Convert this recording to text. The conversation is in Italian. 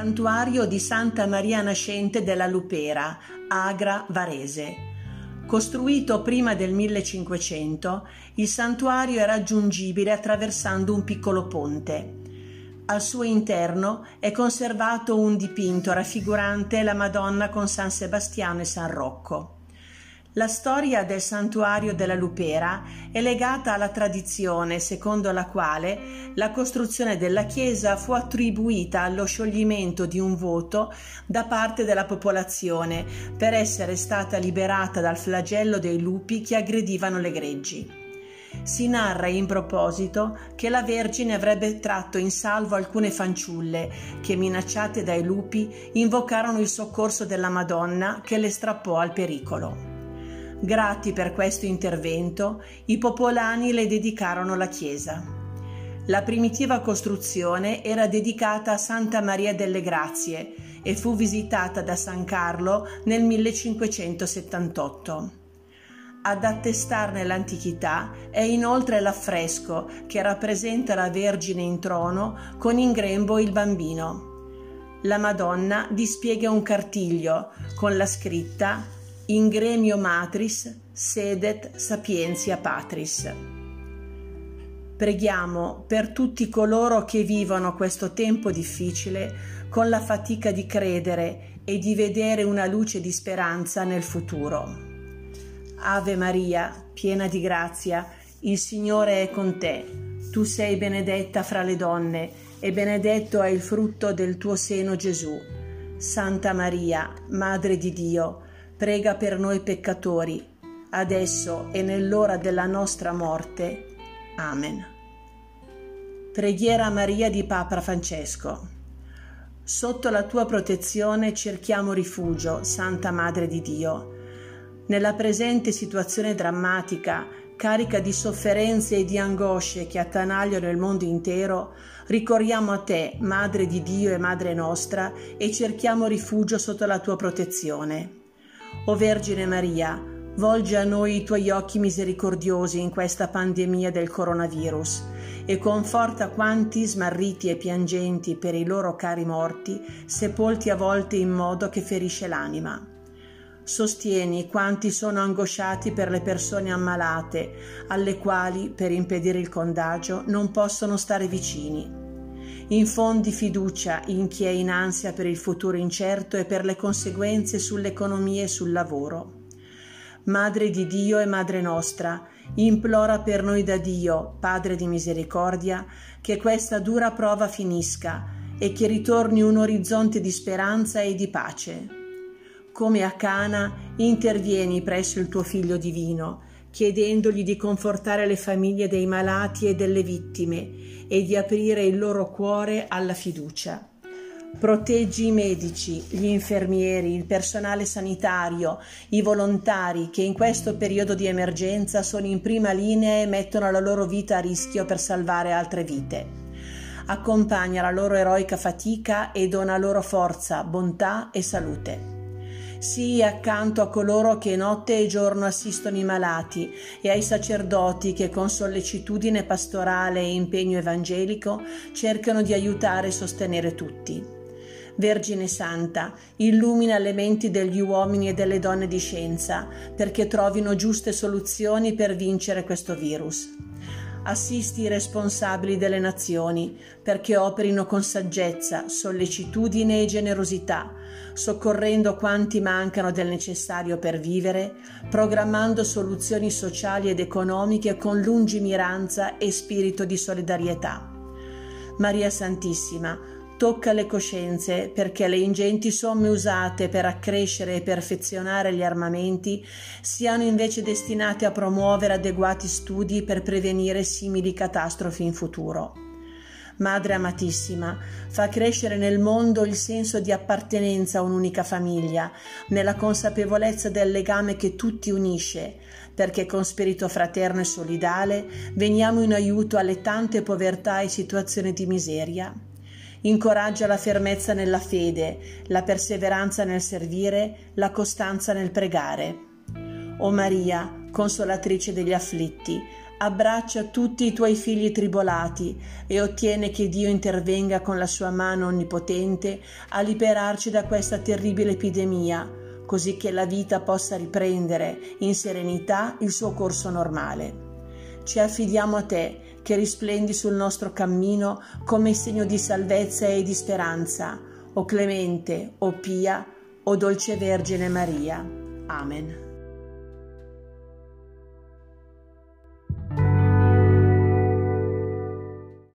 Santuario di Santa Maria Nascente della Lupera, Agra, Varese. Costruito prima del 1500, il santuario è raggiungibile attraversando un piccolo ponte. Al suo interno è conservato un dipinto raffigurante la Madonna con San Sebastiano e San Rocco. La storia del santuario della Lupera è legata alla tradizione secondo la quale la costruzione della chiesa fu attribuita allo scioglimento di un voto da parte della popolazione per essere stata liberata dal flagello dei lupi che aggredivano le greggi. Si narra in proposito che la Vergine avrebbe tratto in salvo alcune fanciulle che, minacciate dai lupi, invocarono il soccorso della Madonna che le strappò al pericolo. Grati per questo intervento, i popolani le dedicarono la chiesa. La primitiva costruzione era dedicata a Santa Maria delle Grazie e fu visitata da San Carlo nel 1578. Ad attestarne l'antichità è inoltre l'affresco che rappresenta la Vergine in trono con in grembo il bambino. La Madonna dispiega un cartiglio con la scritta In gremio matris, sedet sapientia patris. Preghiamo per tutti coloro che vivono questo tempo difficile con la fatica di credere e di vedere una luce di speranza nel futuro. Ave Maria, piena di grazia, il Signore è con te. Tu sei benedetta fra le donne e benedetto è il frutto del tuo seno, Gesù. Santa Maria, Madre di Dio, prega per noi peccatori, adesso e nell'ora della nostra morte. Amen. Preghiera a Maria di Papa Francesco. Sotto la tua protezione cerchiamo rifugio, Santa Madre di Dio. Nella presente situazione drammatica, carica di sofferenze e di angosce che attanagliano il mondo intero, ricorriamo a te, Madre di Dio e Madre nostra, e cerchiamo rifugio sotto la tua protezione. O Vergine Maria, volge a noi i tuoi occhi misericordiosi in questa pandemia del coronavirus e conforta quanti, smarriti e piangenti per i loro cari morti, sepolti a volte in modo che ferisce l'anima. Sostieni quanti sono angosciati per le persone ammalate, alle quali, per impedire il contagio, non possono stare vicini. Infondi fiducia in chi è in ansia per il futuro incerto e per le conseguenze sull'economia e sul lavoro. Madre di Dio e Madre nostra, implora per noi da Dio, Padre di misericordia, che questa dura prova finisca e che ritorni un orizzonte di speranza e di pace. Come a Cana, intervieni presso il tuo Figlio divino, chiedendogli di confortare le famiglie dei malati e delle vittime e di aprire il loro cuore alla fiducia. Proteggi i medici, gli infermieri, il personale sanitario, i volontari che in questo periodo di emergenza sono in prima linea e mettono la loro vita a rischio per salvare altre vite. Accompagna la loro eroica fatica e dona loro forza, bontà e salute. Sii accanto a coloro che notte e giorno assistono i malati e ai sacerdoti che con sollecitudine pastorale e impegno evangelico cercano di aiutare e sostenere tutti. Vergine Santa, illumina le menti degli uomini e delle donne di scienza perché trovino giuste soluzioni per vincere questo virus. Assisti i responsabili delle nazioni perché operino con saggezza, sollecitudine e generosità, soccorrendo quanti mancano del necessario per vivere, programmando soluzioni sociali ed economiche con lungimiranza e spirito di solidarietà. Maria Santissima, tocca le coscienze perché le ingenti somme usate per accrescere e perfezionare gli armamenti siano invece destinate a promuovere adeguati studi per prevenire simili catastrofi in futuro. Madre amatissima, fa crescere nel mondo il senso di appartenenza a un'unica famiglia, nella consapevolezza del legame che tutti unisce, perché con spirito fraterno e solidale veniamo in aiuto alle tante povertà e situazioni di miseria. Incoraggia la fermezza nella fede, la perseveranza nel servire, la costanza nel pregare. O Maria, consolatrice degli afflitti, abbraccia tutti i tuoi figli tribolati e ottiene che Dio intervenga con la sua mano onnipotente a liberarci da questa terribile epidemia, così che la vita possa riprendere in serenità il suo corso normale. Ci affidiamo a te, che risplendi sul nostro cammino come segno di salvezza e di speranza, o Clemente, o Pia, o Dolce Vergine Maria. Amen.